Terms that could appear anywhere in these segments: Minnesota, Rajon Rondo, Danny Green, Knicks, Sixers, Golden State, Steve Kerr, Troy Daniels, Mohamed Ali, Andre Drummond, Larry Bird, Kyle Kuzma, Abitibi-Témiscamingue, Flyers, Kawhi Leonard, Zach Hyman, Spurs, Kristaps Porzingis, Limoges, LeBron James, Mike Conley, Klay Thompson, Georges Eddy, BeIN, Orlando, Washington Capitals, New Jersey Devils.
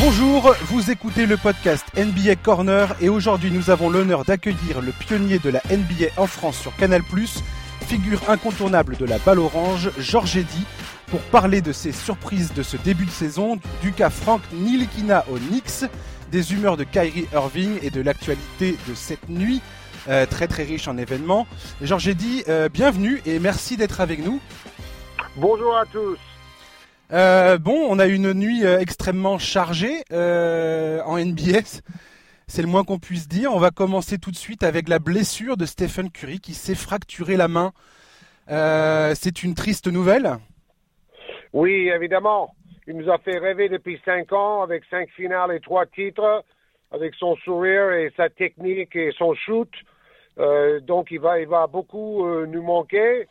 Bonjour, vous écoutez le podcast NBA Corner et aujourd'hui nous avons l'honneur d'accueillir le pionnier de la NBA en France sur Canal+, figure incontournable de la balle orange, Georges Eddy, pour parler de ses surprises de ce début de saison, du cas Frank Ntilikina aux Knicks, des humeurs de Kyrie Irving et de l'actualité de cette nuit, très riche en événements. Georges Eddy, bienvenue et merci d'être avec nous. Bonjour à tous. On a eu une nuit extrêmement chargée en NBA, c'est le moins qu'on puisse dire. On va commencer tout de suite avec la blessure de Stephen Curry qui s'est fracturé la main. C'est une triste nouvelle. Oui, évidemment. Il nous a fait rêver depuis 5 ans avec 5 finales et 3 titres, avec son sourire et sa technique et son shoot. Donc il va beaucoup nous manquer.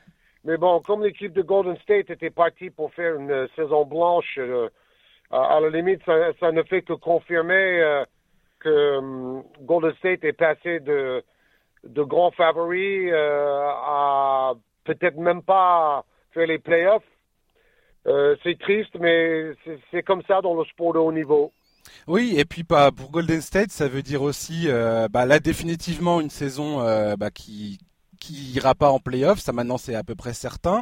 Mais bon, comme l'équipe de Golden State était partie pour faire une saison blanche, à la limite, ça ne fait que confirmer que Golden State est passé de grands favoris à peut-être même pas faire les playoffs. C'est triste, mais c'est comme ça dans le sport de haut niveau. Oui, et puis pour Golden State, ça veut dire aussi là définitivement une saison qui ira pas en play-off, ça maintenant c'est à peu près certain.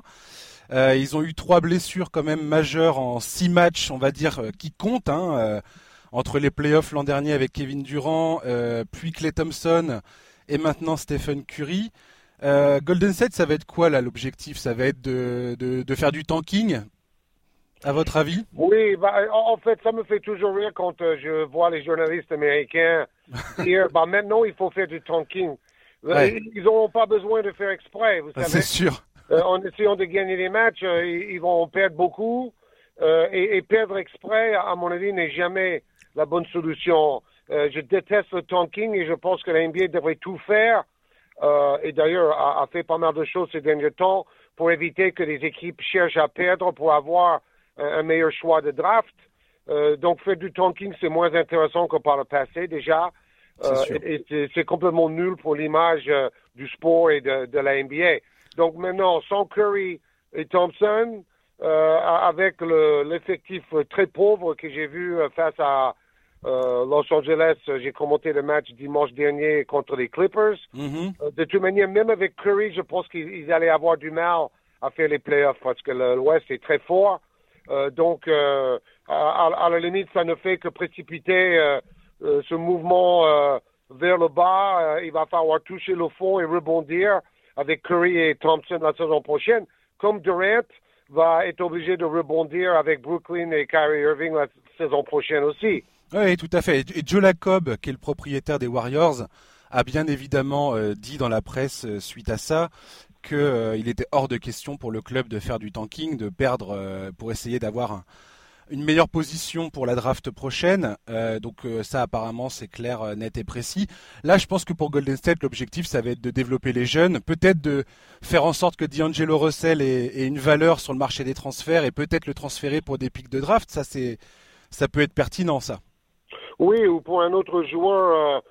Ils ont eu 3 blessures quand même majeures en 6 matchs, on va dire, qui comptent, entre les play-offs l'an dernier avec Kevin Durant, puis Klay Thompson et maintenant Stephen Curry. Golden State, ça va être quoi là l'objectif? Ça va être de faire du tanking, à votre avis? Oui, en fait, ça me fait toujours rire quand je vois les journalistes américains dire maintenant il faut faire du tanking. Ouais. Ils n'auront pas besoin de faire exprès, vous savez. C'est sûr. En essayant de gagner les matchs, ils vont perdre beaucoup. Et perdre exprès, à mon avis, n'est jamais la bonne solution. Je déteste le tanking et je pense que la NBA devrait tout faire. Et d'ailleurs, a fait pas mal de choses ces derniers temps pour éviter que les équipes cherchent à perdre pour avoir un meilleur choix de draft. Donc faire du tanking, c'est moins intéressant que par le passé déjà. C'est complètement nul pour l'image du sport et de la NBA. Donc maintenant, sans Curry et Thompson, avec l'effectif très pauvre que j'ai vu face à Los Angeles, j'ai commenté le match dimanche dernier contre les Clippers. Mm-hmm. De toute manière, même avec Curry, je pense qu'ils allaient avoir du mal à faire les playoffs parce que l'Ouest est très fort. Donc, à la limite, ça ne fait que précipiter ce mouvement vers le bas. Il va falloir toucher le fond et rebondir avec Curry et Thompson la saison prochaine, comme Durant va être obligé de rebondir avec Brooklyn et Kyrie Irving la saison prochaine aussi. Oui, tout à fait. Et Joe Lacob, qui est le propriétaire des Warriors, a bien évidemment dit dans la presse suite à ça qu'il était hors de question pour le club de faire du tanking, de perdre pour essayer d'avoir une meilleure position pour la draft prochaine. Donc ça, apparemment, c'est clair, net et précis. Là, je pense que pour Golden State, l'objectif, ça va être de développer les jeunes, peut-être de faire en sorte que D'Angelo Russell ait une valeur sur le marché des transferts et peut-être le transférer pour des pics de draft. Ça peut être pertinent, ça. Oui, ou pour un autre joueur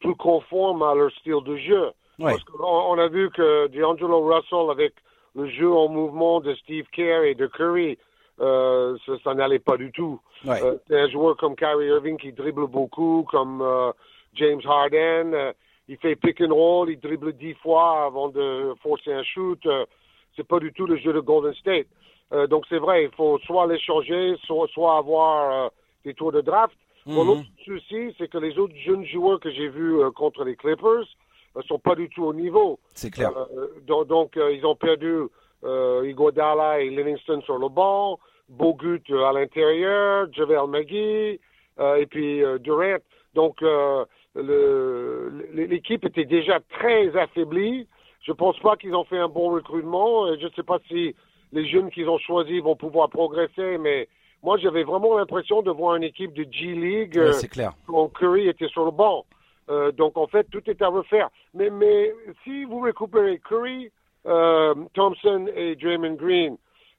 plus conforme à leur style de jeu. Ouais. Parce qu'on a vu que D'Angelo Russell, avec le jeu en mouvement de Steve Kerr et de Curry, ça n'allait pas du tout. Ouais. C'est un joueur comme Kyrie Irving qui dribble beaucoup, comme James Harden. Il fait pick and roll, il dribble 10 fois avant de forcer un shoot. C'est pas du tout le jeu de Golden State. Donc c'est vrai, il faut soit l'échanger, soit avoir des tours de draft. Mm-hmm. Bon, l'autre souci, c'est que les autres jeunes joueurs que j'ai vus contre les Clippers sont pas du tout au niveau. C'est clair. Donc, ils ont perdu Iguodala et Livingston sur le banc, Bogut à l'intérieur, JaVale McGee et puis Durant. Donc, l'équipe était déjà très affaiblie. Je pense pas qu'ils ont fait un bon recrutement. Je ne sais pas si les jeunes qu'ils ont choisis vont pouvoir progresser, mais moi j'avais vraiment l'impression de voir une équipe de G League quand Curry était sur le banc. Donc en fait tout est à refaire. Mais si vous récupérez Curry, Thompson et Draymond Green.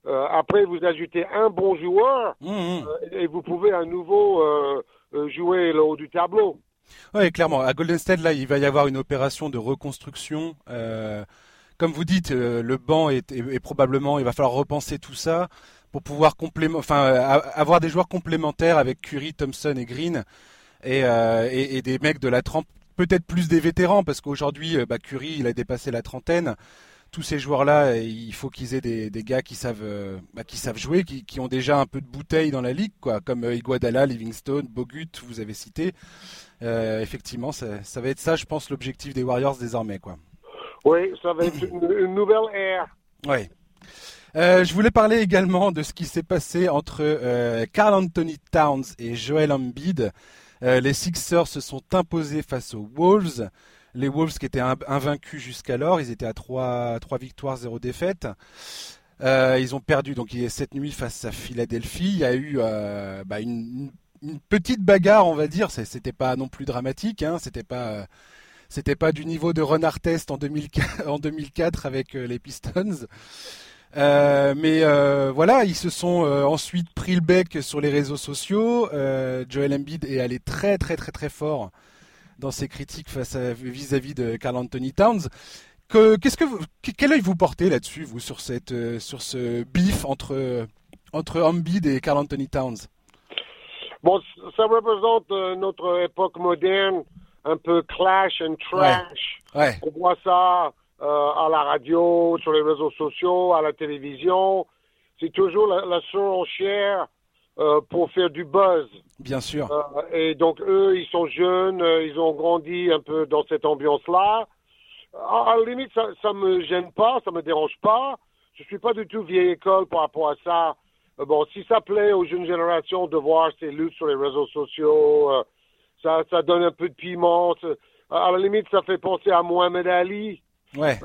Après, vous ajoutez un bon joueur et vous pouvez à nouveau jouer le haut du tableau. Oui, clairement. À Golden State, là, il va y avoir une opération de reconstruction. Comme vous dites, le banc est probablement... Il va falloir repenser tout ça pour pouvoir avoir des joueurs complémentaires avec Curry, Thompson et Green et des mecs de la trempe, peut-être plus des vétérans, parce qu'aujourd'hui Curry il a dépassé la trentaine. Tous ces joueurs-là, il faut qu'ils aient des gars qui savent jouer, qui ont déjà un peu de bouteille dans la ligue, quoi, comme Iguodala, Livingstone, Bogut, vous avez cité. Effectivement, ça va être ça, je pense, l'objectif des Warriors désormais, quoi. Oui, ça va être une nouvelle ère. Oui. Je voulais parler également de ce qui s'est passé entre Karl-Anthony Towns et Joel Embiid. Les Sixers se sont imposés face aux Wolves. Les Wolves qui étaient invaincus jusqu'alors, ils étaient à 3 victoires, 0 défaites. Ils ont perdu donc cette nuit face à Philadelphie. Il y a eu une petite bagarre, on va dire. C'était pas non plus dramatique, hein. C'était pas du niveau de Ron Artest en 2004 avec les Pistons. Mais ils se sont ensuite pris le bec sur les réseaux sociaux. Joel Embiid est allé très très très très fort dans ses critiques vis-à-vis de Karl-Anthony Towns. Quel œil vous portez là-dessus, vous, sur ce beef entre Embiid et Karl-Anthony Towns? Bon, ça représente notre époque moderne, un peu clash and trash. Ouais. On voit ça à la radio, sur les réseaux sociaux, à la télévision. C'est toujours la surenchère pour faire du buzz. Bien sûr. Et donc eux, ils sont jeunes, ils ont grandi un peu dans cette ambiance-là. À la limite, ça me gêne pas, ça me dérange pas. Je suis pas du tout vieille école par rapport à ça. Bon, si ça plaît aux jeunes générations de voir ces luttes sur les réseaux sociaux, ça donne un peu de piment. À la limite, ça fait penser à Mohamed Ali. Ouais.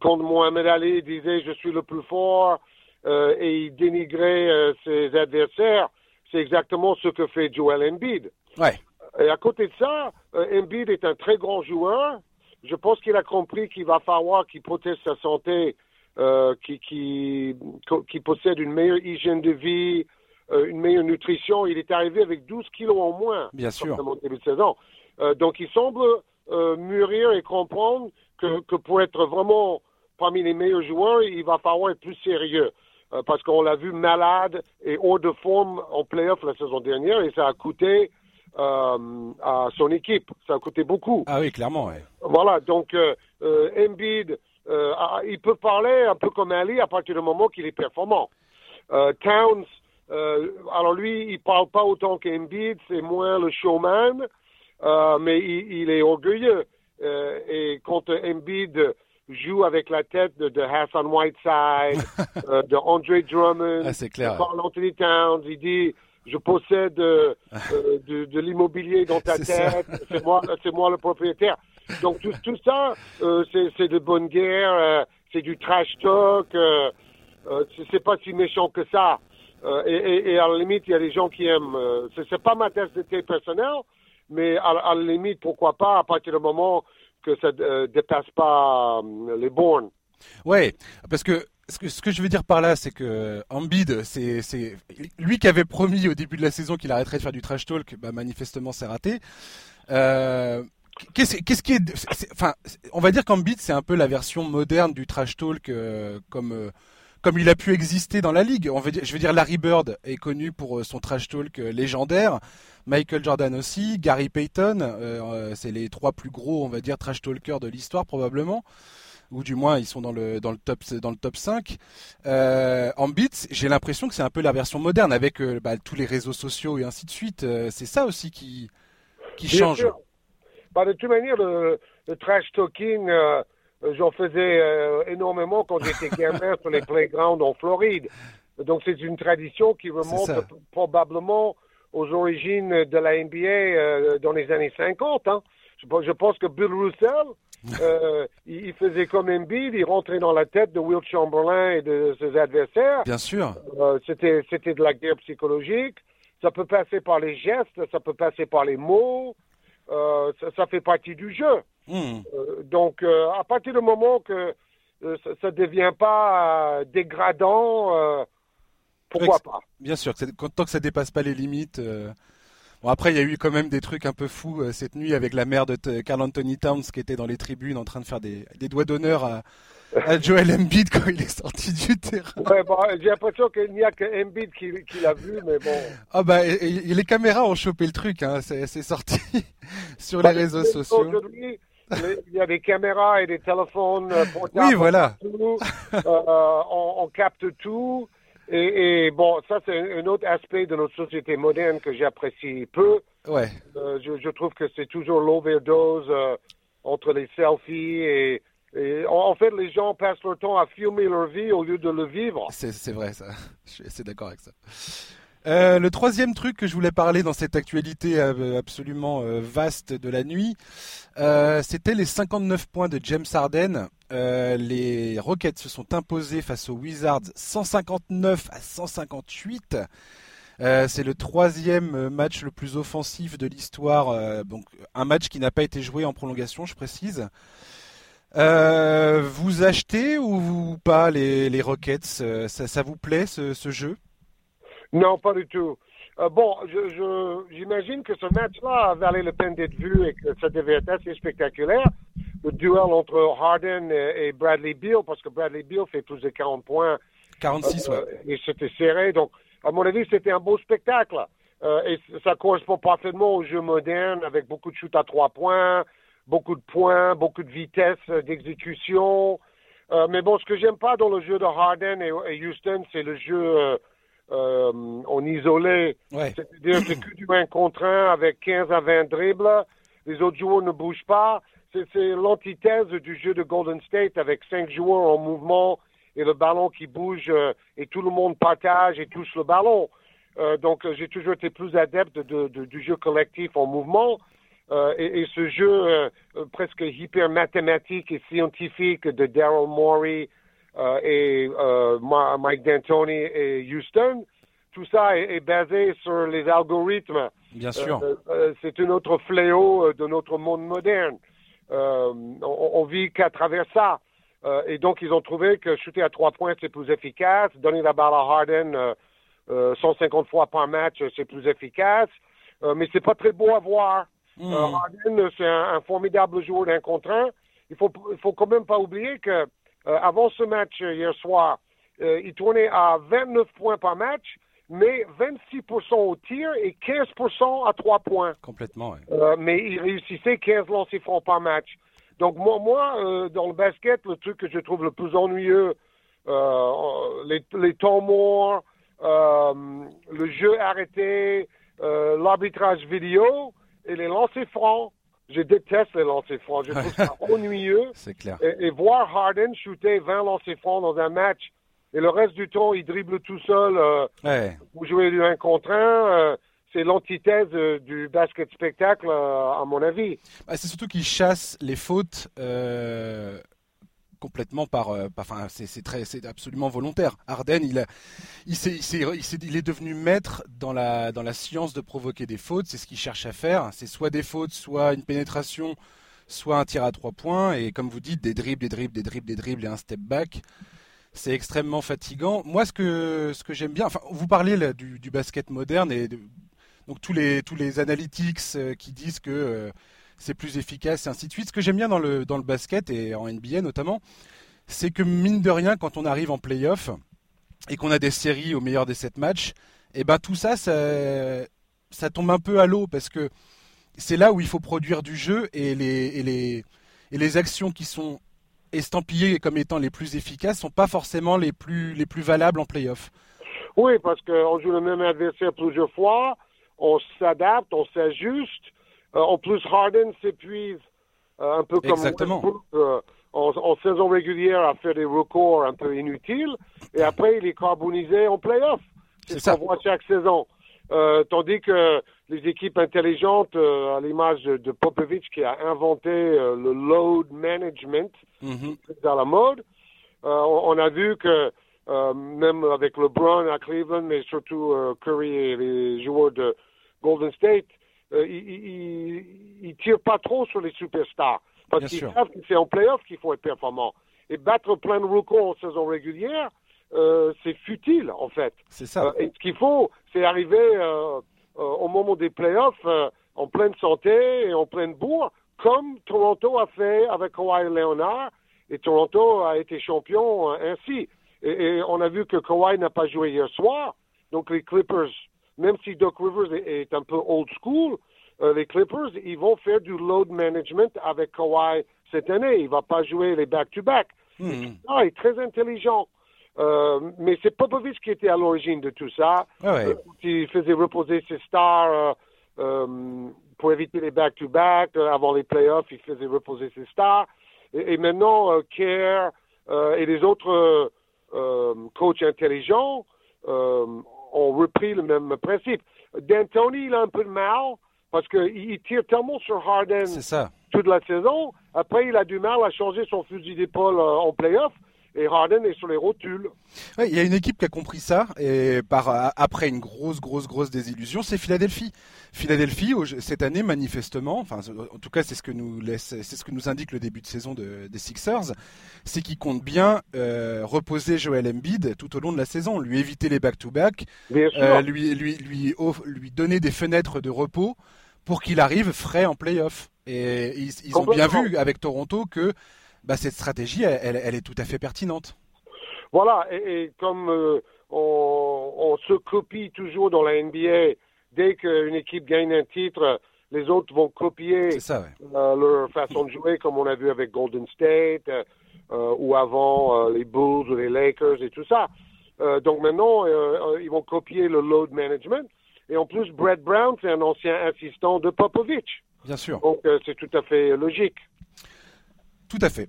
Quand Mohamed Ali disait « je suis le plus fort », et il dénigrait ses adversaires, c'est exactement ce que fait Joel Embiid. Ouais. Et à côté de ça, Embiid est un très grand joueur. Je pense qu'il a compris qu'il va falloir qu'il protège sa santé, qu'il possède une meilleure hygiène de vie, une meilleure nutrition. Il est arrivé avec 12 kilos en moins. Bien sûr. Au début de saison. Donc il semble mûrir et comprendre que pour être vraiment parmi les meilleurs joueurs, il va falloir être plus sérieux. Parce qu'on l'a vu malade et hors de forme en play-off la saison dernière, et ça a coûté à son équipe. Ça a coûté beaucoup. Ah oui, clairement, oui. Voilà, donc Embiid, il peut parler un peu comme Ali à partir du moment qu'il est performant. Towns, alors lui, il parle pas autant qu'Embiid, c'est moins le showman, mais il est orgueilleux. Et quand Embiid joue avec la tête de Hassan Whiteside, de Andre Drummond, ah, c'est clair, de Karl-Anthony Towns. Il dit « je possède de l'immobilier dans ta tête, c'est moi le propriétaire ». Donc tout ça, c'est de bonne guerre, c'est du trash talk, c'est pas si méchant que ça. Et à la limite, il y a des gens qui aiment. C'est pas ma tasse de thé personnelle, mais à la limite, pourquoi pas, à partir du moment que ça dépasse pas les bornes. Ouais, parce que ce que je veux dire par là, c'est que Embiid, c'est lui qui avait promis au début de la saison qu'il arrêterait de faire du trash talk, bah manifestement c'est raté. Qu'est-ce qui est, enfin, on va dire qu'Embiid c'est un peu la version moderne du trash talk comme il a pu exister dans la ligue. Je veux dire, Larry Bird est connu pour son trash talk légendaire. Michael Jordan aussi, Gary Payton, c'est les trois plus gros, on va dire, trash talkers de l'histoire probablement, ou du moins ils sont dans le top 5. Embiid, j'ai l'impression que c'est un peu la version moderne avec tous les réseaux sociaux et ainsi de suite. C'est ça aussi qui change. Bah, de toute manière, le trash talking. J'en faisais énormément quand j'étais gamin sur les playgrounds en Floride. Donc c'est une tradition qui remonte probablement aux origines de la NBA dans les années 50. Hein. Je pense que Bill Russell, il faisait comme Embiid, il rentrait dans la tête de Wilt Chamberlain et de ses adversaires. Bien sûr. C'était de la guerre psychologique. Ça peut passer par les gestes, ça peut passer par les mots. Ça fait partie du jeu. Donc, à partir du moment que ça ne devient pas dégradant, pourquoi pas ? Bien sûr, tant que ça ne dépasse pas les limites. Bon, après, il y a eu quand même des trucs un peu fous cette nuit avec la mère de Karl-Anthony Towns qui était dans les tribunes en train de faire des doigts d'honneur à Joel Embiid quand il est sorti du terrain. Ouais, bon, j'ai l'impression qu'il n'y a que Embiid qui l'a vu, mais bon. Ah bah, et les caméras ont chopé le truc, hein, c'est sorti sur les réseaux sociaux. Aujourd'hui, il y a des caméras et des téléphones portables. Oui, voilà. Tout. On capte tout. Et bon, ça c'est un autre aspect de notre société moderne que j'apprécie peu. Ouais. Je trouve que c'est toujours l'overdose entre les selfies et en fait les gens passent leur temps à filmer leur vie au lieu de le vivre. C'est vrai ça, je suis assez d'accord avec ça. Le troisième truc que je voulais parler dans cette actualité absolument vaste de la nuit, c'était les 59 points de James Harden. Les Rockets se sont imposés face aux Wizards 159-158. C'est le troisième match le plus offensif de l'histoire. Donc un match qui n'a pas été joué en prolongation, je précise. Vous achetez ou pas les Rockets, ça vous plaît ce jeu ? Non, pas du tout. Bon, j'imagine que ce match-là valait la peine d'être vu et que ça devait être assez spectaculaire. Le duel entre Harden et Bradley Beal, parce que Bradley Beal fait plus de 40 points. 46, ouais. Et c'était serré. Donc, à mon avis, c'était un beau spectacle. Et ça correspond parfaitement au jeu moderne avec beaucoup de shoots à 3 points, beaucoup de points, beaucoup de vitesse d'exécution. Mais bon, ce que j'aime pas dans le jeu de Harden et Houston, c'est le jeu... en isolé, ouais. C'est-à-dire c'est que du 1 contre 1 avec 15 à 20 dribbles, les autres joueurs ne bougent pas, c'est l'antithèse du jeu de Golden State avec 5 joueurs en mouvement et le ballon qui bouge et tout le monde partage et touche le ballon, donc j'ai toujours été plus adepte du jeu collectif en mouvement, et ce jeu presque hyper mathématique et scientifique de Daryl Morey et Mike D'Antoni et Houston, tout ça est basé sur les algorithmes. Bien sûr. C'est un autre fléau de notre monde moderne. On vit qu'à travers ça. Et donc, ils ont trouvé que shooter à 3 points, c'est plus efficace. Donner la balle à Harden 150 fois par match, c'est plus efficace. Mais c'est pas très beau à voir. Harden, c'est un formidable joueur d'un contre un. Il faut quand même pas oublier que avant ce match hier soir, il tournait à 29 points par match, mais 26% au tir et 15% à 3 points. Complètement, oui. Mais il réussissait 15 lancers francs par match. Donc moi, dans le basket, le truc que je trouve le plus ennuyeux, les temps morts, le jeu arrêté, l'arbitrage vidéo et les lancers francs. Je déteste les lancers francs. Je trouve ça ennuyeux. C'est clair. Et voir Harden shooter 20 lancers francs dans un match et le reste du temps, il dribble tout seul pour jouer du 1 contre 1, c'est l'antithèse du basket spectacle, à mon avis. Bah, c'est surtout qu'il chasse les fautes complètement enfin, c'est absolument volontaire. Harden, il est devenu maître dans la science de provoquer des fautes. C'est ce qu'il cherche à faire. C'est soit des fautes, soit une pénétration, soit un tir à 3 points. Et comme vous dites, des dribbles et un step back. C'est extrêmement fatigant. Moi, ce que j'aime bien, enfin, vous parlez là, du basket moderne et donc tous les analytics qui disent que c'est plus efficace, et ainsi de suite. Ce que j'aime bien dans le basket, et en NBA notamment, c'est que mine de rien, quand on arrive en play-off, et qu'on a des séries au meilleur des 7 matchs, et ben tout ça tombe un peu à l'eau, parce que c'est là où il faut produire du jeu, et les actions qui sont estampillées comme étant les plus efficaces ne sont pas forcément les plus valables en play-off. Oui, parce qu'on joue le même adversaire plusieurs fois, on s'adapte, on s'ajuste. En plus, Harden s'épuise un peu comme Westbrook en saison régulière à faire des records un peu inutiles. Et après, il est carbonisé en play-off. C'est ça qu'on voit chaque saison. Tandis que les équipes intelligentes, à l'image de Popovich qui a inventé le load management dans la mode, on a vu que même avec LeBron à Cleveland, mais surtout Curry et les joueurs de Golden State, il tire pas trop sur les superstars parce qu'ils savent que c'est en play-off qu'il faut être performant. Et battre plein de records en saison régulière, c'est futile en fait. C'est ça. Et ce qu'il faut, c'est arriver au moment des playoffs en pleine santé et en pleine bourre, comme Toronto a fait avec Kawhi Leonard, et Toronto a été champion ainsi. Et on a vu que Kawhi n'a pas joué hier soir, donc les Clippers, même si Doc Rivers est un peu old school, les Clippers, ils vont faire du load management avec Kawhi cette année. Il ne va pas jouer les back-to-back. Et tout ça est très intelligent. Mais c'est Popovich qui était à l'origine de tout ça. Il faisait reposer ses stars pour éviter les back-to-back. Avant les playoffs, il faisait reposer ses stars. Et maintenant, Kerr et les autres coachs intelligents ont repris le même principe. D'Antoni, il a un peu de mal. Parce qu'il tire tellement sur Harden toute la saison. Après, il a du mal à changer son fusil d'épaule en play-off. Et Harden est sur les rotules. Ouais, il y a une équipe qui a compris ça. Et après une grosse désillusion, c'est Philadelphie. Philadelphie, cette année, manifestement, enfin, en tout cas, c'est ce que nous indique le début de saison des Sixers, c'est qu'ils comptent bien reposer Joel Embiid tout au long de la saison, lui éviter les back-to-back, lui donner des fenêtres de repos pour qu'il arrive frais en play-off. Et ils ont bien vu avec Toronto que cette stratégie, elle est tout à fait pertinente. Voilà, et comme on se copie toujours dans la NBA, dès qu'une équipe gagne un titre, les autres vont copier leur façon de jouer, comme on a vu avec Golden State, ou avant les Bulls ou les Lakers et tout ça. Donc maintenant, ils vont copier le load management. Et en plus, Brett Brown, c'est un ancien assistant de Popovich. Bien sûr. Donc c'est tout à fait logique. Tout à fait.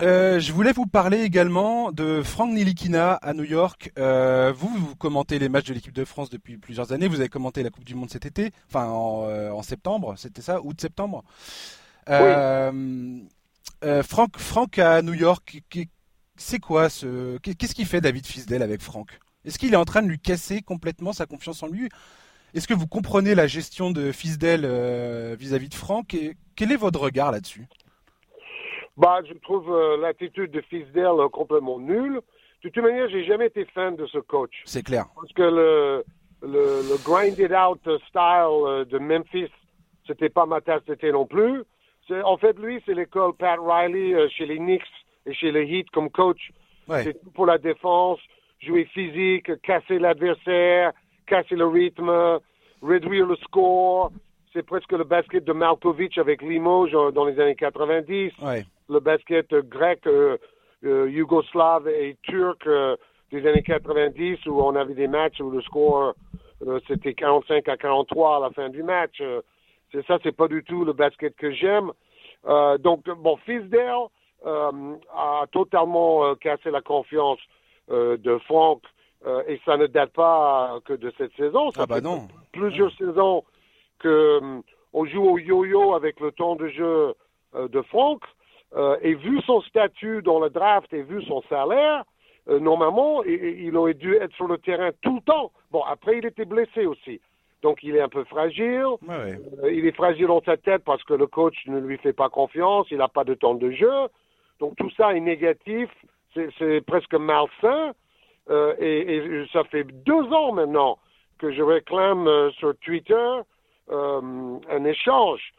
Je voulais vous parler également de Frank Ntilikina à New York. Vous commentez les matchs de l'équipe de France depuis plusieurs années. Vous avez commenté la Coupe du Monde cet été, enfin en septembre, c'était ça, août-septembre. Oui. Frank à New York, c'est quoi qu'est-ce qu'il fait David Fizdale avec Frank ? Est-ce qu'il est en train de lui casser complètement sa confiance en lui ? Est-ce que vous comprenez la gestion de Fizdale vis-à-vis de Frank ? Et quel est votre regard là-dessus ? Je trouve l'attitude de Fizdale complètement nulle. De toute manière, j'ai jamais été fan de ce coach. C'est clair. Parce que le grinded out style de Memphis, c'était pas ma tasse de thé non plus. En fait, lui, c'est l'école Pat Riley chez les Knicks et chez les Heat comme coach. Ouais. C'est tout pour la défense, jouer physique, casser l'adversaire, casser le rythme, réduire le score. C'est presque le basket de Malkovich avec Limoges dans les années 90. Ouais. Le basket grec, yougoslave et turc des années 90 où on avait des matchs où le score c'était 45-43 à la fin du match. C'est pas du tout le basket que j'aime. Donc Fizdale a totalement cassé la confiance de Frank et ça ne date pas que de cette saison. Plusieurs saisons qu'on joue au yo-yo avec le temps de jeu de Frank, et vu son statut dans le draft et vu son salaire, normalement, il aurait dû être sur le terrain tout le temps. Après, il était blessé aussi. Donc, il est un peu fragile. Ouais. Il est fragile dans sa tête parce que le coach ne lui fait pas confiance, il n'a pas de temps de jeu. Donc, tout ça est négatif, c'est presque malsain. Et ça fait 2 ans maintenant que je réclame sur Twitter un échange.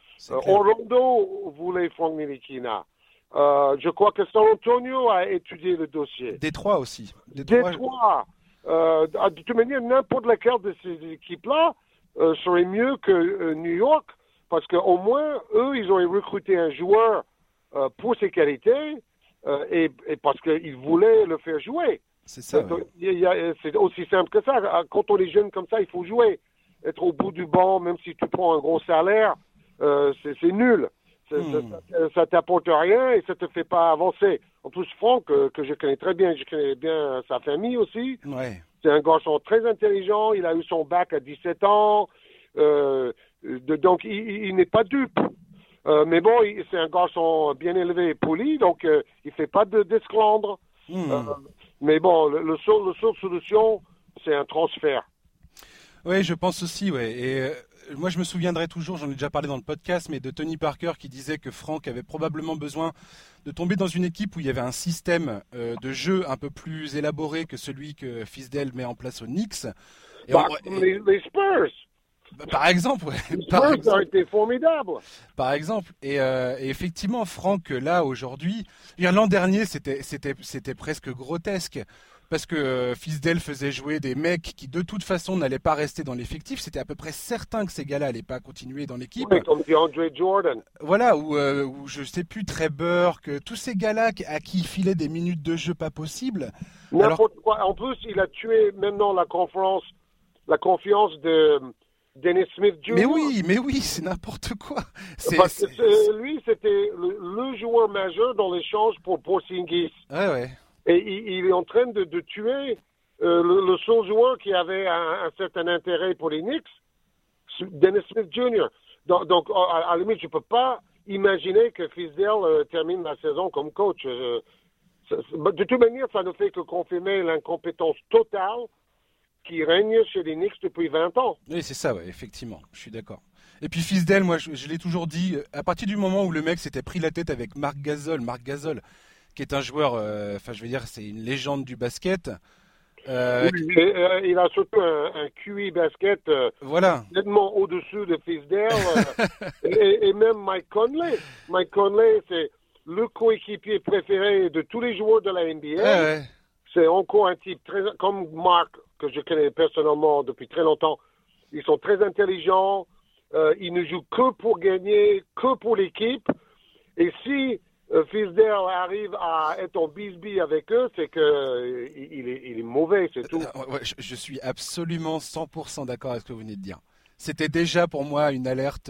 Orlando voulait Frank Ntilikina. Je crois que San Antonio a étudié le dossier. Détroit aussi. Détroit. De toute manière, n'importe laquelle de ces équipes-là serait mieux que New York, parce qu'au moins, eux, ils auraient recruté un joueur pour ses qualités et parce qu'ils voulaient le faire jouer. C'est ça. Donc, c'est aussi simple que ça. Quand on est jeune comme ça, il faut jouer. Être au bout du banc, même si tu prends un gros salaire, c'est nul. Ça t'apporte rien et ça te fait pas avancer. En plus, Franck, que je connais très bien, je connais bien sa famille aussi. Ouais. C'est un garçon très intelligent. Il a eu son bac à 17 ans. Donc, il n'est pas dupe. C'est un garçon bien élevé et poli. Donc, il fait pas d'esclandre. La seule solution, c'est un transfert. Oui, je pense aussi. Ouais. Et moi, je me souviendrai toujours, j'en ai déjà parlé dans le podcast, mais de Tony Parker qui disait que Frank avait probablement besoin de tomber dans une équipe où il y avait un système de jeu un peu plus élaboré que celui que Fizdale met en place aux Knicks. Les Spurs. Par exemple, ouais. Ça aurait été formidable. Par exemple, et effectivement, Franck, là aujourd'hui, l'an dernier, c'était presque grotesque. Parce que Fizdale faisait jouer des mecs qui de toute façon n'allaient pas rester dans l'effectif. C'était à peu près certain que ces gars-là n'allaient pas continuer dans l'équipe. Oui, comme DeAndre Jordan. Voilà, ou je ne sais plus, Trey Burke, tous ces gars-là à qui il filait des minutes de jeu pas possibles. N'importe quoi. En plus, il a tué maintenant la confiance de Dennis Smith Jr. Mais oui, c'est n'importe quoi. Lui, c'était le joueur majeur dans l'échange pour Porzingis. Ouais. Et il est en train de tuer le seul joueur qui avait un certain intérêt pour les Knicks, Dennis Smith Jr. Donc à la limite, je ne peux pas imaginer que Fizdale termine la saison comme coach. De toute manière, ça ne fait que confirmer l'incompétence totale qui règne chez les Knicks depuis 20 ans. Oui, c'est ça, ouais, effectivement, je suis d'accord. Et puis Fizdale, moi, je l'ai toujours dit, à partir du moment où le mec s'était pris la tête avec Marc Gasol, qui est un joueur, c'est une légende du basket. Il a surtout un QI basket nettement au-dessus de Fizdale et même Mike Conley. Mike Conley, c'est le coéquipier préféré de tous les joueurs de la NBA. Ouais. C'est encore un type très, comme Mark, que je connais personnellement depuis très longtemps. Ils sont très intelligents. Ils ne jouent que pour gagner, que pour l'équipe. Et si Fizdale arrive à être en bisbille avec eux, c'est qu'il est mauvais, c'est tout. Ouais, je suis absolument 100% d'accord avec ce que vous venez de dire. C'était déjà pour moi une alerte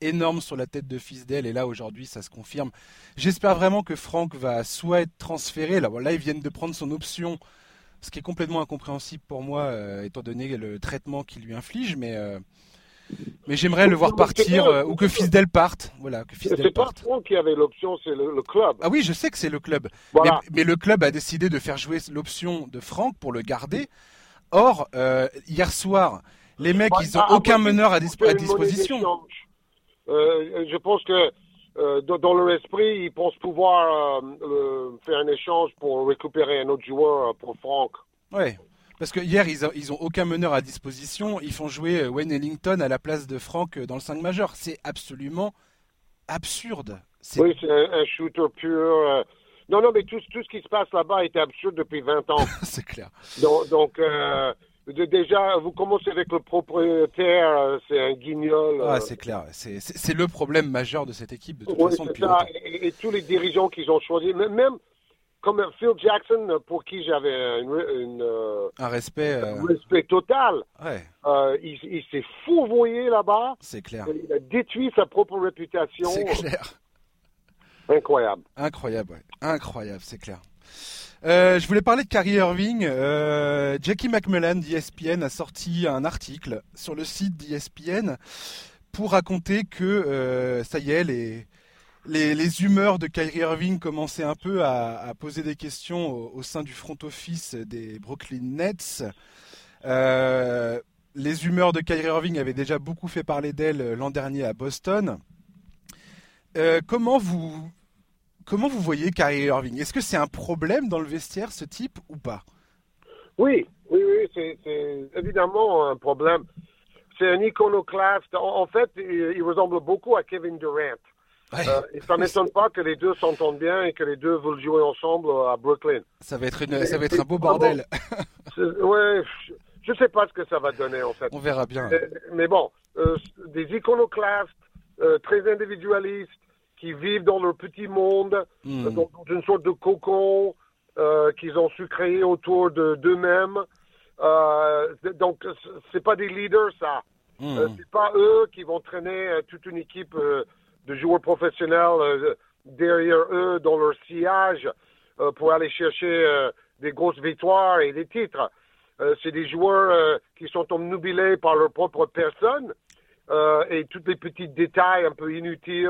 énorme sur la tête de Fizdale, et là aujourd'hui ça se confirme. J'espère vraiment que Franck va soit être transféré, là ils viennent de prendre son option, ce qui est complètement incompréhensible pour moi, étant donné le traitement qu'ils lui infligent, mais j'aimerais le voir partir ou que Fizdale parte. Voilà, que Fizdale parte. C'est pas Franck qui avait l'option, c'est le club. Ah oui, je sais que c'est le club. Voilà. Mais le club a décidé de faire jouer l'option de Franck pour le garder. Or, hier soir, les mecs, ils n'ont aucun meneur à disposition. Je pense que dans leur esprit, ils pensent pouvoir faire un échange pour récupérer un autre joueur pour Franck. Oui. Parce que hier, ils ont aucun meneur à disposition. Ils font jouer Wayne Ellington à la place de Franck dans le 5 majeur. C'est absolument absurde. Oui, c'est un shooter pur. Non, mais tout ce qui se passe là-bas est absurde depuis 20 ans. C'est clair. Donc, déjà, vous commencez avec le propriétaire, c'est un guignol. Ah, c'est clair. C'est le problème majeur de cette équipe, de toute façon, depuis longtemps. Et tous les dirigeants qu'ils ont choisis, même comme Phil Jackson, pour qui j'avais un respect total. Ouais. Il s'est fourvoyé là-bas. C'est clair. Il a détruit sa propre réputation. C'est clair. Incroyable, ouais. Incroyable, c'est clair. Je voulais parler de Kyrie Irving. Jackie McMullan d'ESPN a sorti un article sur le site d'ESPN pour raconter que ça y est, les humeurs de Kyrie Irving commençaient un peu à poser des questions au sein du front office des Brooklyn Nets. Les humeurs de Kyrie Irving avaient déjà beaucoup fait parler d'elle l'an dernier à Boston. Comment vous voyez Kyrie Irving ? Est-ce que c'est un problème dans le vestiaire, ce type, ou pas ? Oui, c'est évidemment un problème. C'est un iconoclaste. En fait, il ressemble beaucoup à Kevin Durant. Ouais. Ça ne m'étonne pas que les deux s'entendent bien et que les deux veulent jouer ensemble à Brooklyn. Ça va être un beau bordel. Ouais, je ne sais pas ce que ça va donner en fait. On verra bien. Mais bon, des iconoclastes très individualistes qui vivent dans leur petit monde, dans une sorte de cocon qu'ils ont su créer autour d'eux-mêmes. Donc, ce n'est pas des leaders, ça. Ce n'est pas eux qui vont traîner toute une équipe de joueurs professionnels derrière eux dans leur sillage pour aller chercher des grosses victoires et des titres. C'est des joueurs qui sont obnubilés par leur propre personne et tous les petits détails un peu inutiles.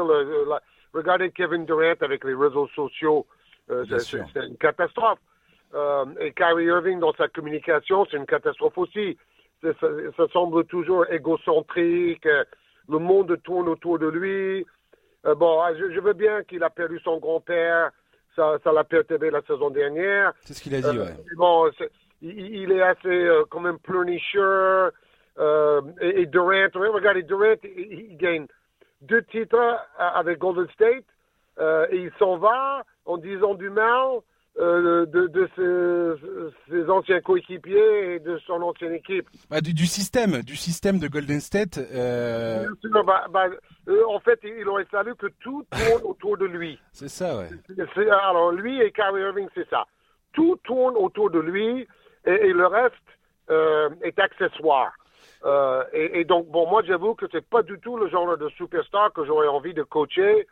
Regardez Kevin Durant avec les réseaux sociaux, c'est une catastrophe. Et Kyrie Irving dans sa communication, c'est une catastrophe aussi. Ça semble toujours égocentrique, le monde tourne autour de lui. Je veux bien qu'il a perdu son grand-père. Ça l'a perturbé la saison dernière. C'est ce qu'il a dit, ouais. Bon, il est assez quand même pleurnicheur. et Durant, regardez, Durant, il gagne 2 titres avec Golden State, et il s'en va en disant du mal de ses anciens coéquipiers et de son ancienne équipe. Bah, du système de Golden State. En fait, il aurait fallu que tout tourne autour de lui. C'est ça, ouais. Alors, lui et Kyrie Irving, c'est ça. Tout tourne autour de lui et le reste est accessoire. Et donc, bon, moi, j'avoue que c'est pas du tout le genre de superstar que j'aurais envie de coacher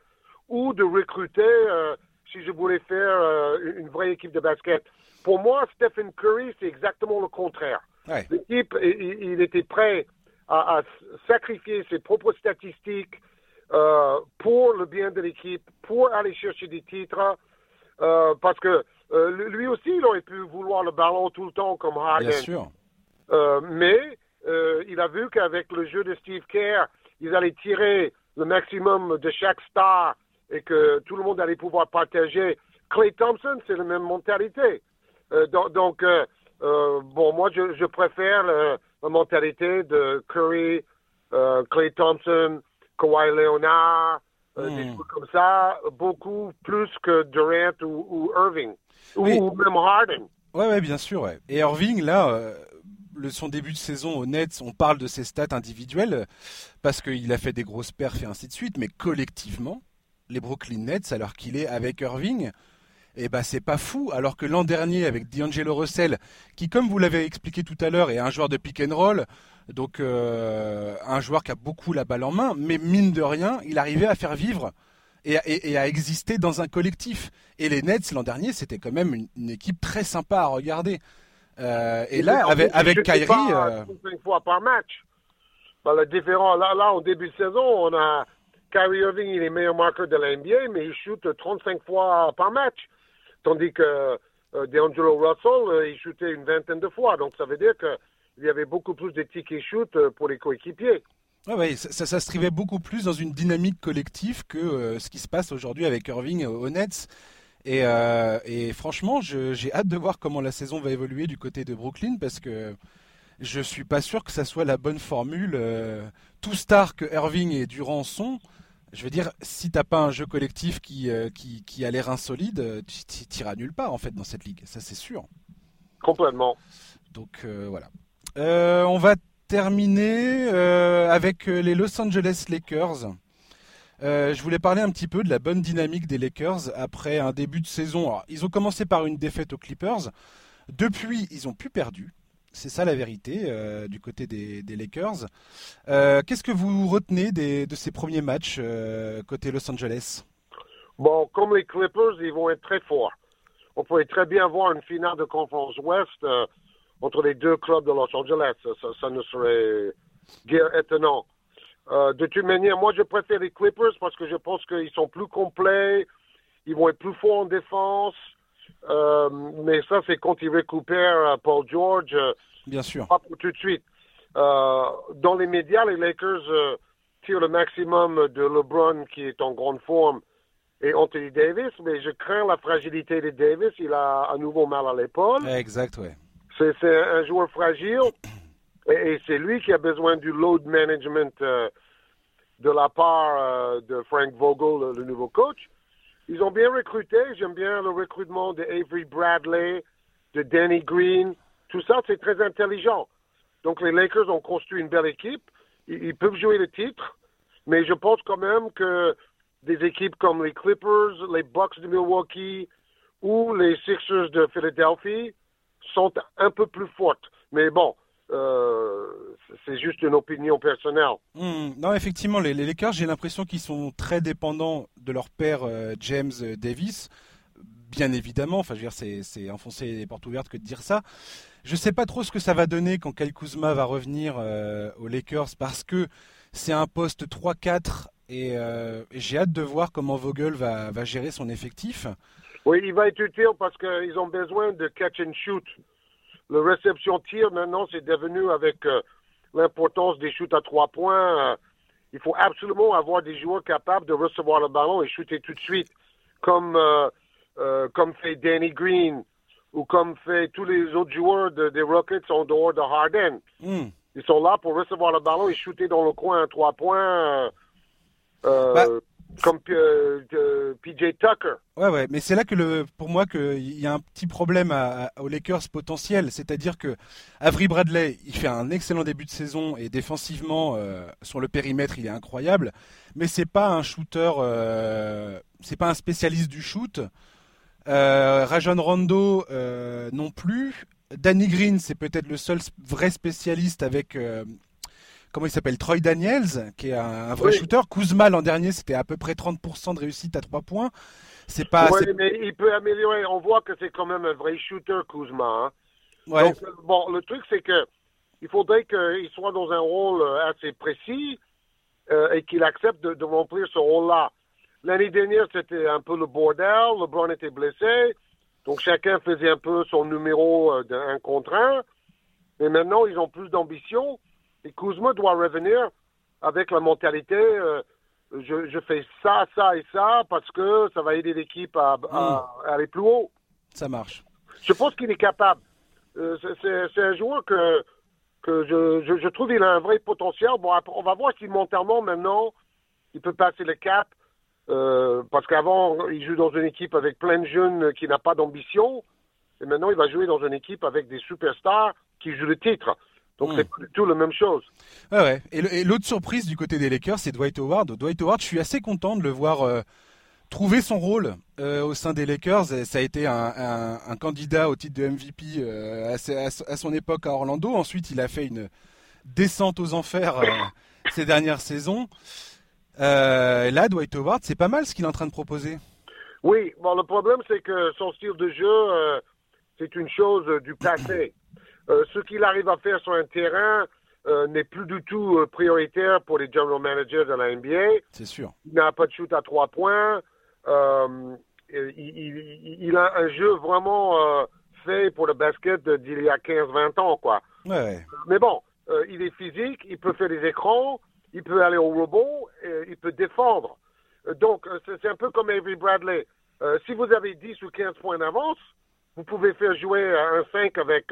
ou de recruter si je voulais faire une vraie équipe de basket. Pour moi, Stephen Curry, c'est exactement le contraire. Ouais. L'équipe, il était prêt à sacrifier ses propres statistiques pour le bien de l'équipe, pour aller chercher des titres, parce que lui aussi, il aurait pu vouloir le ballon tout le temps comme Harden. Bien sûr. Mais il a vu qu'avec le jeu de Steve Kerr, ils allaient tirer le maximum de chaque star et que tout le monde allait pouvoir partager. Klay Thompson, c'est la même mentalité. Donc, moi, je préfère la mentalité de Curry, Klay Thompson, Kawhi Leonard, des trucs comme ça, beaucoup plus que Durant ou Irving, ou même Harden. Ouais, bien sûr. Ouais. Et Irving, là... son début de saison aux Nets, on parle de ses stats individuelles parce qu'il a fait des grosses perfs et ainsi de suite, mais collectivement, les Brooklyn Nets, alors qu'il est avec Irving, eh ben, c'est pas fou. Alors que l'an dernier, avec D'Angelo Russell, qui, comme vous l'avez expliqué tout à l'heure, est un joueur de pick and roll, donc un joueur qui a beaucoup la balle en main, mais mine de rien, il arrivait à faire vivre et à exister dans un collectif. Et les Nets, l'an dernier, c'était quand même une équipe très sympa à regarder. Et là, avec Kyrie... Pas, 5 fois par match. Ben, la différence, là, en début de saison, on a Kyrie Irving, il est meilleur marqueur de la NBA, mais il shoot 35 fois par match. Tandis que D'Angelo Russell, il shootait une vingtaine de fois. Donc, ça veut dire qu'il y avait beaucoup plus de tickets shoot pour les coéquipiers. Ah oui, ça se trivait beaucoup plus dans une dynamique collective que ce qui se passe aujourd'hui avec Irving aux Nets. Et franchement, j'ai hâte de voir comment la saison va évoluer du côté de Brooklyn parce que je suis pas sûr que ça soit la bonne formule. Tout star que Irving et Durant sont, je veux dire, si t'as pas un jeu collectif qui a l'air insolide, tu t'iras nulle part en fait dans cette ligue, ça c'est sûr. Complètement. Donc voilà. On va terminer avec les Los Angeles Lakers. Je voulais parler un petit peu de la bonne dynamique des Lakers après un début de saison. Alors, ils ont commencé par une défaite aux Clippers. Depuis, ils n'ont plus perdu. C'est ça la vérité du côté des Lakers. Qu'est-ce que vous retenez de ces premiers matchs côté Los Angeles ? Bon, comme les Clippers, ils vont être très forts. On pourrait très bien voir une finale de conférence Ouest entre les deux clubs de Los Angeles. Ça ne serait guère étonnant. De toute manière, moi je préfère les Clippers parce que je pense qu'ils sont plus complets, ils vont être plus forts en défense, mais ça c'est quand ils récupèrent Paul George, bien sûr, pas pour tout de suite. Dans les médias, les Lakers tirent le maximum de LeBron qui est en grande forme et Anthony Davis, mais je crains la fragilité de Davis, il a à nouveau mal à l'épaule. Exact, ouais. C'est un joueur fragile. Et c'est lui qui a besoin du load management de la part de Frank Vogel, le nouveau coach. Ils ont bien recruté. J'aime bien le recrutement de Avery Bradley, de Danny Green. Tout ça, c'est très intelligent. Donc, les Lakers ont construit une belle équipe. Ils peuvent jouer le titre. Mais je pense quand même que des équipes comme les Clippers, les Bucks de Milwaukee ou les Sixers de Philadelphie sont un peu plus fortes. Mais bon... c'est juste une opinion personnelle. Non, effectivement, les Lakers, j'ai l'impression qu'ils sont très dépendants de leur père James Davis, bien évidemment. Enfin, je veux dire, c'est enfoncer les portes ouvertes que de dire ça. Je ne sais pas trop ce que ça va donner quand Kyle Kuzma va revenir aux Lakers parce que c'est un poste 3-4 et j'ai hâte de voir comment Vogel va gérer son effectif. Oui, il va être utile parce qu'ils ont besoin de catch and shoot. Le réception-tir, maintenant, c'est devenu avec l'importance des shoots à 3 points. Il faut absolument avoir des joueurs capables de recevoir le ballon et shooter tout de suite, comme fait Danny Green ou comme fait tous les autres joueurs des Rockets en dehors de Harden. Ils sont là pour recevoir le ballon et shooter dans le coin un 3 points comme PJ Tucker. Ouais, mais c'est là que pour moi qu'il y a un petit problème aux Lakers potentiels, c'est-à-dire que Avery Bradley, il fait un excellent début de saison et défensivement sur le périmètre, il est incroyable, mais c'est pas un shooter, c'est pas un spécialiste du shoot. Rajon Rondo non plus. Danny Green, c'est peut-être le seul vrai spécialiste avec comment il s'appelle, Troy Daniels, qui est un vrai shooter. Kuzma l'an dernier, c'était à peu près 30% de réussite à 3 points. C'est pas. Ouais, c'est... mais il peut améliorer. On voit que c'est quand même un vrai shooter, Kuzma. Hein. Ouais. Donc bon, le truc c'est que il faudrait qu'il soit dans un rôle assez précis et qu'il accepte de remplir ce rôle-là. L'année dernière, c'était un peu le bordel. LeBron était blessé. Donc, chacun faisait un peu son numéro d'un contre un. Mais maintenant, ils ont plus d'ambition. Et Kuzma doit revenir avec la mentalité je fais ça, ça et ça parce que ça va aider l'équipe à aller plus haut. Ça marche. Je pense qu'il est capable. C'est un joueur que je trouve qu'il a un vrai potentiel. Bon, après, on va voir si mentalement, maintenant, il peut passer le cap. Parce qu'avant, il joue dans une équipe avec plein de jeunes qui n'a pas d'ambition. Et maintenant, il va jouer dans une équipe avec des superstars qui jouent le titre. Donc, c'est pas du tout la même chose. Ah ouais. Et l'autre surprise du côté des Lakers, c'est Dwight Howard. Dwight Howard, je suis assez content de le voir trouver son rôle au sein des Lakers. Et ça a été un candidat au titre de MVP à son époque à Orlando. Ensuite, il a fait une descente aux enfers ces dernières saisons. Là, Dwight Howard, c'est pas mal ce qu'il est en train de proposer. Oui, bon, le problème c'est que son style de jeu, c'est une chose du passé. Ce qu'il arrive à faire sur un terrain n'est plus du tout prioritaire pour les general managers de la NBA. C'est sûr. Il n'a pas de shoot à 3 points. Il a un jeu vraiment fait pour le basket d'il y a 15-20 ans, quoi. Ouais. Mais bon, il est physique, il peut faire des écrans. Il peut aller au rebond, il peut défendre. Donc, c'est un peu comme Avery Bradley. Si vous avez 10 ou 15 points d'avance, vous pouvez faire jouer un 5 avec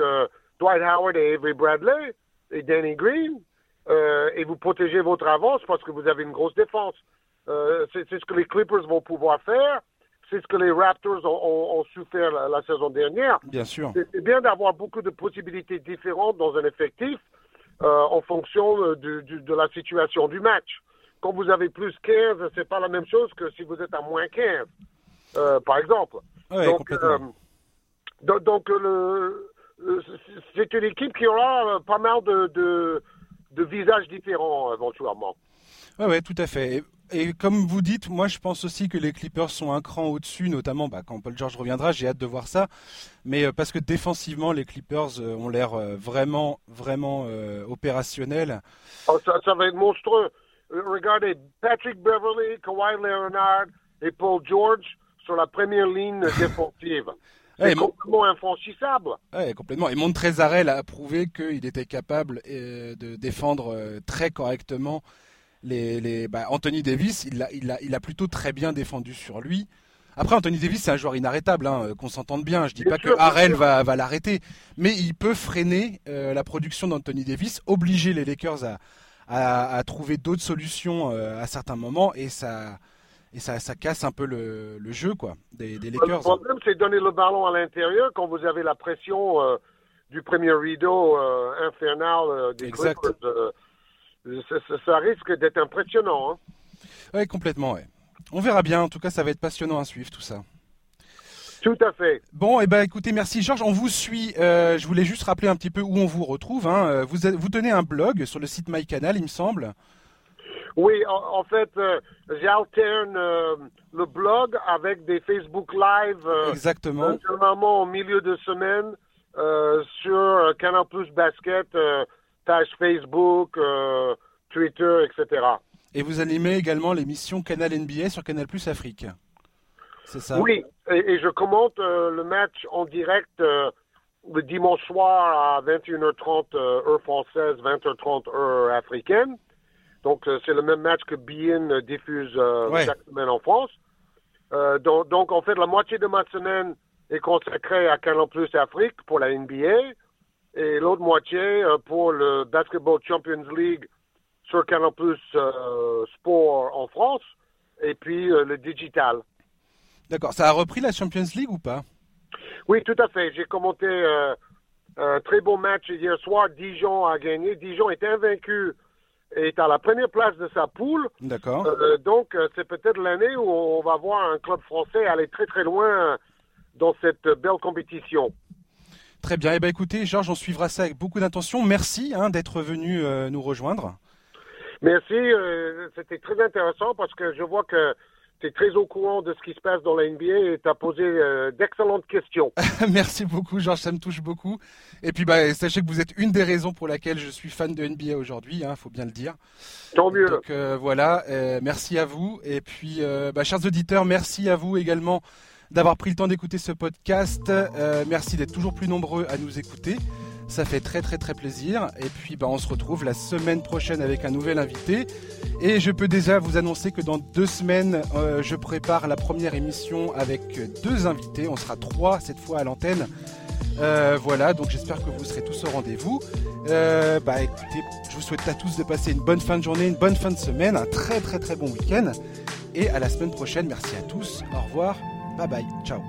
Dwight Howard et Avery Bradley et Danny Green et vous protégez votre avance parce que vous avez une grosse défense. C'est ce que les Clippers vont pouvoir faire. C'est ce que les Raptors ont souffert la saison dernière. Bien sûr. C'est bien d'avoir beaucoup de possibilités différentes dans un effectif. En fonction de la situation du match. Quand vous avez plus 15, c'est pas la même chose que si vous êtes à moins 15, par exemple. Ouais, donc c'est une équipe qui aura pas mal de visages différents éventuellement. Ouais, tout à fait. Et comme vous dites, moi je pense aussi que les Clippers sont un cran au-dessus, notamment quand Paul George reviendra, j'ai hâte de voir ça, mais parce que défensivement les Clippers ont l'air vraiment opérationnels. Oh, ça va être monstrueux. Regardez, Patrick Beverley, Kawhi Leonard et Paul George sur la première ligne défensive. C'est complètement infranchissable. Oui, complètement. Et Montrezarel a prouvé qu'il était capable de défendre très correctement. Anthony Davis, il a plutôt très bien défendu sur lui. Après, Anthony Davis, c'est un joueur inarrêtable, qu'on s'entende bien. Je dis pas que Harrell va l'arrêter, mais il peut freiner la production d'Anthony Davis, obliger les Lakers à trouver d'autres solutions à certains moments, et ça casse un peu le jeu, quoi, des Lakers. Le problème, c'est donner le ballon à l'intérieur quand vous avez la pression du premier rideau infernal des exact. Clippers. Ça risque d'être impressionnant. Oui, complètement. Ouais. On verra bien. En tout cas, ça va être passionnant à suivre tout ça. Tout à fait. Bon, écoutez, merci Georges. On vous suit. Je voulais juste rappeler un petit peu où on vous retrouve. Hein. Vous tenez un blog sur le site MyCanal, il me semble. Oui, en fait, j'alterne le blog avec des Facebook Live. Exactement. Normalement, au milieu de semaine, sur Canal Plus Basket. Page Facebook, Twitter, etc. Et vous animez également l'émission Canal NBA sur Canal Plus Afrique. C'est ça ? Oui, et je commente le match en direct le dimanche soir à 21h30 heure française, 20h30 heure africaine. Donc c'est le même match que BeIN diffuse chaque semaine en France. Donc en fait la moitié de ma semaine est consacrée à Canal Plus Afrique pour la NBA. et l'autre moitié pour le Basketball Champions League sur Canal+ Sport en France, et puis le digital. D'accord. Ça a repris la Champions League ou pas? Oui, tout à fait. J'ai commenté un très beau match hier soir. Dijon a gagné. Dijon est invaincu et est à la première place de sa poule. D'accord. Donc, c'est peut-être l'année où on va voir un club français aller très très loin dans cette belle compétition. Très bien. Eh bien, écoutez, Georges, on suivra ça avec beaucoup d'intention. Merci d'être venu nous rejoindre. Merci. C'était très intéressant parce que je vois que tu es très au courant de ce qui se passe dans la NBA et tu as posé d'excellentes questions. Merci beaucoup, Georges, ça me touche beaucoup. Et puis, sachez que vous êtes une des raisons pour laquelle je suis fan de NBA aujourd'hui, faut bien le dire. Tant mieux. Donc, voilà, merci à vous. Et puis, chers auditeurs, merci à vous également d'avoir pris le temps d'écouter ce podcast. Merci d'être toujours plus nombreux à nous écouter. Ça fait très très très plaisir. Et puis on se retrouve la semaine prochaine avec un nouvel invité. Et je peux déjà vous annoncer que dans 2 semaines, je prépare la première émission avec 2 invités. On sera 3 cette fois à l'antenne. Voilà, donc j'espère que vous serez tous au rendez-vous. Écoutez, je vous souhaite à tous de passer une bonne fin de journée, une bonne fin de semaine, un très très très bon week-end. Et à la semaine prochaine. Merci à tous. Au revoir. Bye bye. Ciao.